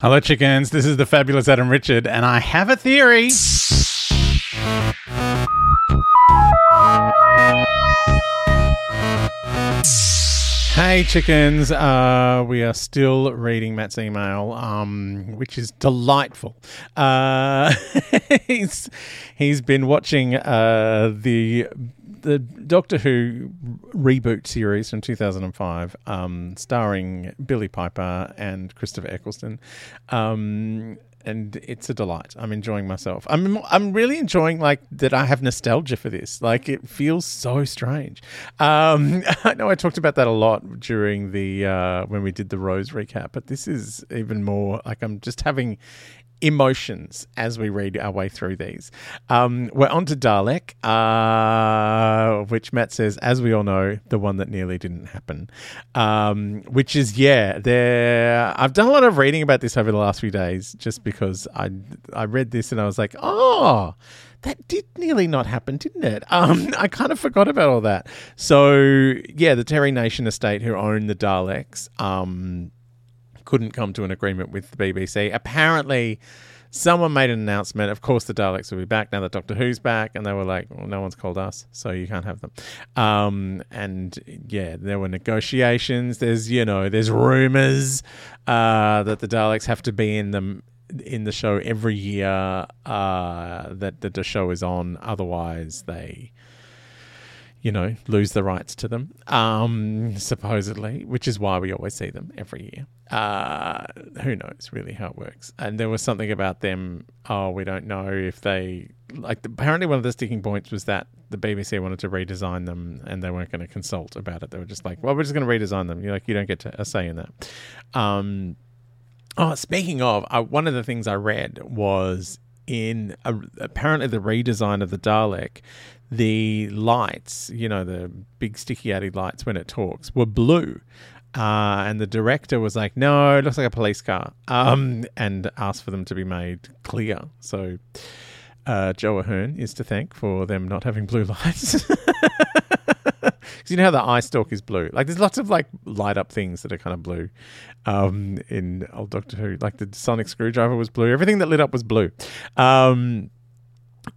Hello, chickens. This is the fabulous Adam Richard, and I have a theory. Hey, chickens. We are still reading Matt's email, which is delightful. He's been watching the Doctor Who reboot series from 2005, starring Billy Piper and Christopher Eccleston. And it's a delight. I'm enjoying myself. I'm really enjoying, like, that I have nostalgia for this. Like, it feels so strange. I know I talked about that a lot during the when we did the Rose recap, but this is even more, like, I'm just having emotions as we read our way through these. We're on to Dalek, which Matt says, as we all know, the one that nearly didn't happen. Which is, yeah, I've done a lot of reading about this over the last few days, just because I read this and I was like, oh, that did nearly not happen, didn't it? I kind of forgot about all that. So, yeah, the Terry Nation estate who own the Daleks, couldn't come to an agreement with the BBC. Apparently, someone made an announcement. Of course, the Daleks will be back now that Doctor Who's back. And they were like, well, no one's called us, so you can't have them. And, yeah, there were negotiations. There's, you know, there's rumours that the Daleks have to be in the show every year that the show is on. Otherwise, they... lose the rights to them, supposedly, which is why we always see them every year. Who knows really how it works? And there was something about them, we don't know if they... like. Apparently one of the sticking points was that the BBC wanted to redesign them and they weren't going to consult about it. They were just like, well, we're just going to redesign them. You're like, you don't get a say in that. Speaking of, one of the things I read was in apparently the redesign of the Dalek... the lights, the big sticky-added lights when it talks, were blue. And the director was like, no, it looks like a police car, and asked for them to be made clear. So Joe Ahern is to thank for them not having blue lights. Because you know how the eye stalk is blue. Like, there's lots of, like, light-up things that are kind of blue in old Doctor Who. Like, the sonic screwdriver was blue. Everything that lit up was blue.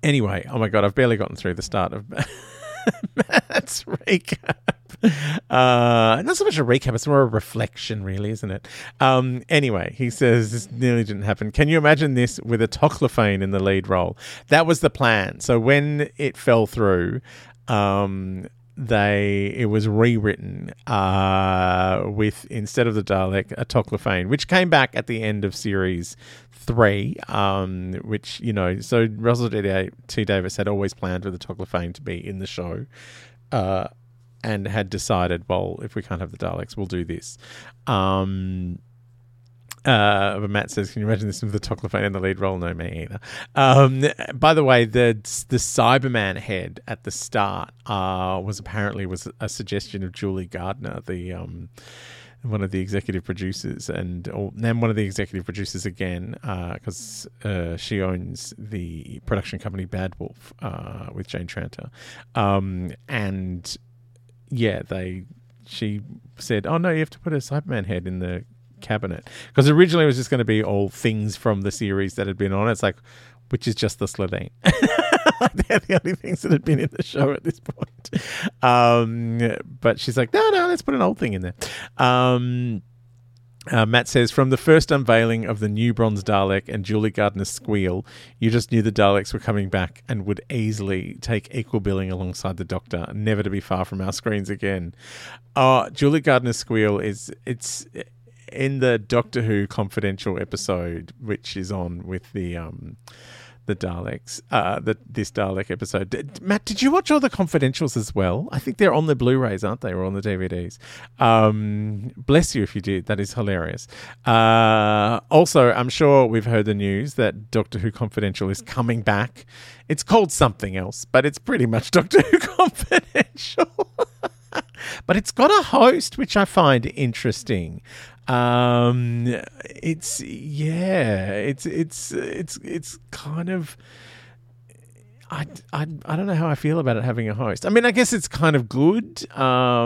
Anyway, oh my God, I've barely gotten through the start of Matt's recap. Not so much a recap, it's more a reflection, really, isn't it? Anyway, he says, this nearly didn't happen. Can you imagine this with a Toclafane in the lead role? That was the plan. So when it fell through, it was rewritten with, instead of the Dalek, a Toclafane, which came back at the end of series 3, which, so Russell T Davis had always planned for the Toclafane to be in the show, and had decided, well, if we can't have the Daleks, we'll do this. But Matt says, can you imagine this with the Toclafane in the lead role? No, me either. By the way, the Cyberman head at the start was apparently a suggestion of Julie Gardner, the one of the executive producers, and then one of the executive producers again, because she owns the production company Bad Wolf with Jane Tranter, and yeah, she said, "Oh no, you have to put a Cyberman head in the cabinet," because originally it was just going to be all things from the series that had been on. It's like, which is just the Slitheen. They're the only things that had been in the show at this point. But she's like, no, let's put an old thing in there. Matt says, from the first unveiling of the new bronze Dalek and Julie Gardner's squeal, you just knew the Daleks were coming back and would easily take equal billing alongside the Doctor, never to be far from our screens again. Julie Gardner's squeal it's in the Doctor Who Confidential episode, which is on with the Daleks, this Dalek episode. Matt, did you watch all the Confidentials as well? I think they're on the Blu-rays, aren't they? Or on the DVDs. Bless you if you did. That is hilarious. Also, I'm sure we've heard the news that Doctor Who Confidential is coming back. It's called something else, but it's pretty much Doctor Who Confidential. But it's got a host, which I find interesting. It's kind of, I don't know how I feel about it having a host. I mean, I guess it's kind of good, that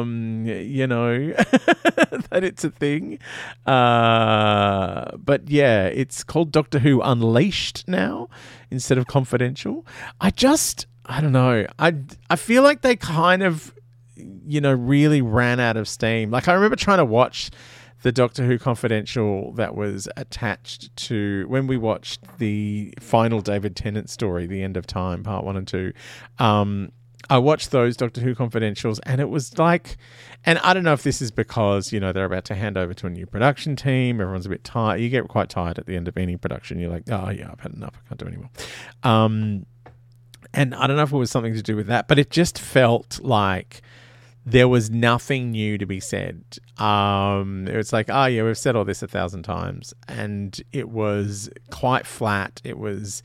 it's a thing. But yeah, it's called Doctor Who Unleashed now instead of Confidential. I don't know. I feel like they kind of, really ran out of steam. Like, I remember trying to watch the Doctor Who Confidential that was attached to when we watched the final David Tennant story, The End of Time, Part 1 and 2. I watched those Doctor Who Confidentials, and it was like, and I don't know if this is because, they're about to hand over to a new production team. Everyone's a bit tired. You get quite tired at the end of any production. You're like, oh yeah, I've had enough. I can't do anymore. And I don't know if it was something to do with that, but it just felt like there was nothing new to be said. It was like, oh yeah, we've said all this 1,000 times. And it was quite flat. It was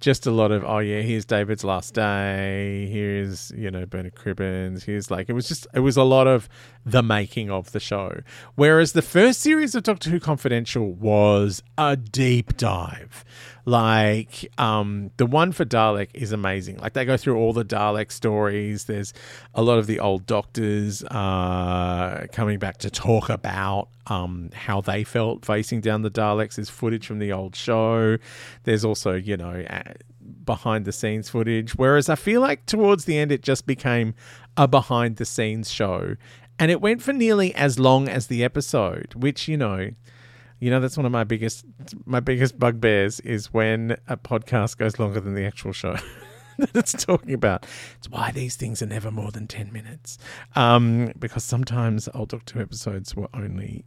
just a lot of, oh yeah, here's David's last day. Here's, Bernard Cribbins. Here's it was a lot of the making of the show. Whereas the first series of Doctor Who Confidential was a deep dive. Like, the one for Dalek is amazing. Like, they go through all the Dalek stories. There's a lot of the old doctors coming back to talk about how they felt facing down the Daleks. There's footage from the old show. There's also, behind the scenes footage. Whereas I feel like towards the end, it just became a behind the scenes show. And it went for nearly as long as the episode, which, that's one of my biggest bugbears is when a podcast goes longer than the actual show that it's talking about. It's why these things are never more than 10 minutes. Because sometimes old Doctor Who episodes were only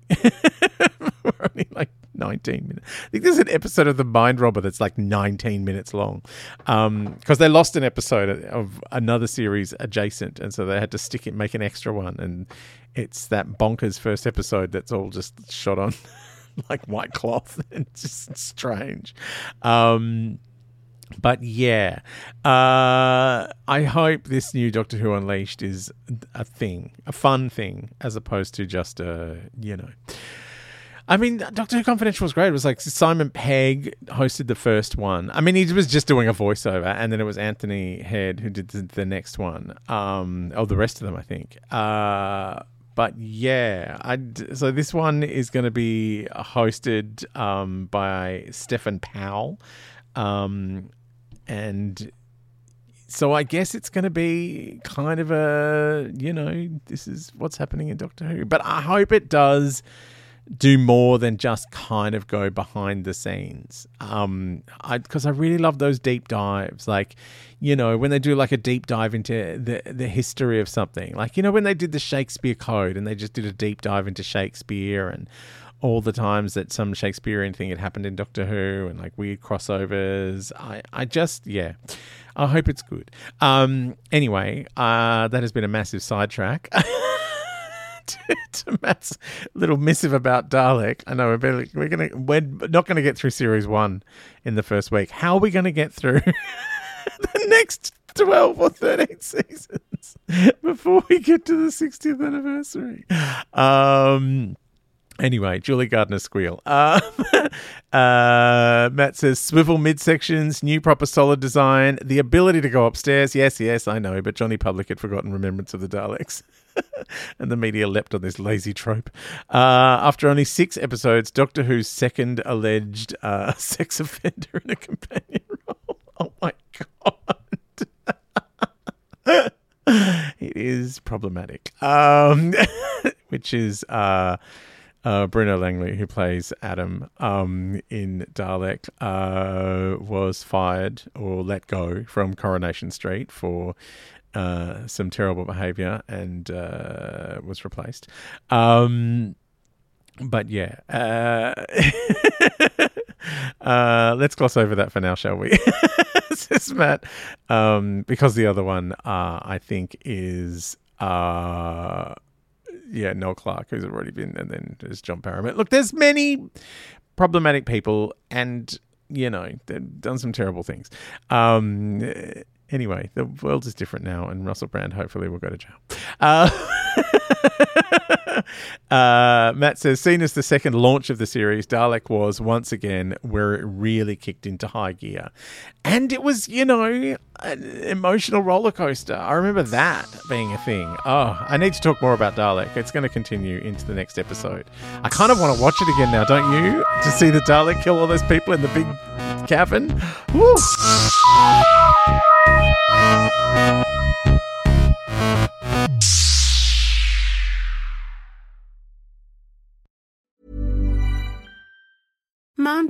like 19 minutes. I think there's an episode of The Mind Robber that's like 19 minutes long. Because they lost an episode of another series adjacent, and so they had to make an extra one. And it's that bonkers first episode that's all just shot on like white cloth, and just strange. But yeah, I hope this new Doctor Who Unleashed is a thing, a fun thing, as opposed to just a. I mean, Doctor Who Confidential was great. It was like Simon Pegg hosted the first one. I mean, he was just doing a voiceover, and then it was Anthony Head who did the next one. The rest of them, I think. But yeah, so this one is going to be hosted by Stefan Powell. And so I guess it's going to be kind of a, this is what's happening in Doctor Who. But I hope it does do more than just kind of go behind the scenes. Because I really love those deep dives. Like, when they do like a deep dive into the history of something. Like, when they did The Shakespeare Code and they just did a deep dive into Shakespeare and all the times that some Shakespearean thing had happened in Doctor Who and like weird crossovers. I hope it's good. Anyway, that has been a massive sidetrack. To Matt's little missive about Dalek. I know we're not gonna get through series 1 in the first week. How are we gonna get through the next 12 or 13 seasons before we get to the 60th anniversary? Anyway, Julie Gardner squeal. Matt says, swivel midsections, new proper solid design, the ability to go upstairs. Yes, I know, but Johnny Public had forgotten Remembrance of the Daleks. And the media leapt on this lazy trope. After only 6 episodes, Doctor Who's second alleged sex offender in a companion role. Oh, my God. It is problematic. Which is... Bruno Langley, who plays Adam in Dalek, was fired or let go from Coronation Street for some terrible behaviour and was replaced. But yeah, let's gloss over that for now, shall we? Says Matt, because the other one I think is... Noel Clark, who's already been, and then there's John Barrowman. Look, there's many problematic people and, you know, they've done some terrible things. Anyway, the world is different now and Russell Brand hopefully will go to jail. Matt says, seen as the second launch of the series, Dalek was once again where it really kicked into high gear. And it was, you know, an emotional roller coaster. I remember that being a thing. Oh, I need to talk more about Dalek. It's going to continue into the next episode. I kind of want to watch it again now, don't you? To see the Dalek kill all those people in the big cavern. Woo! Mom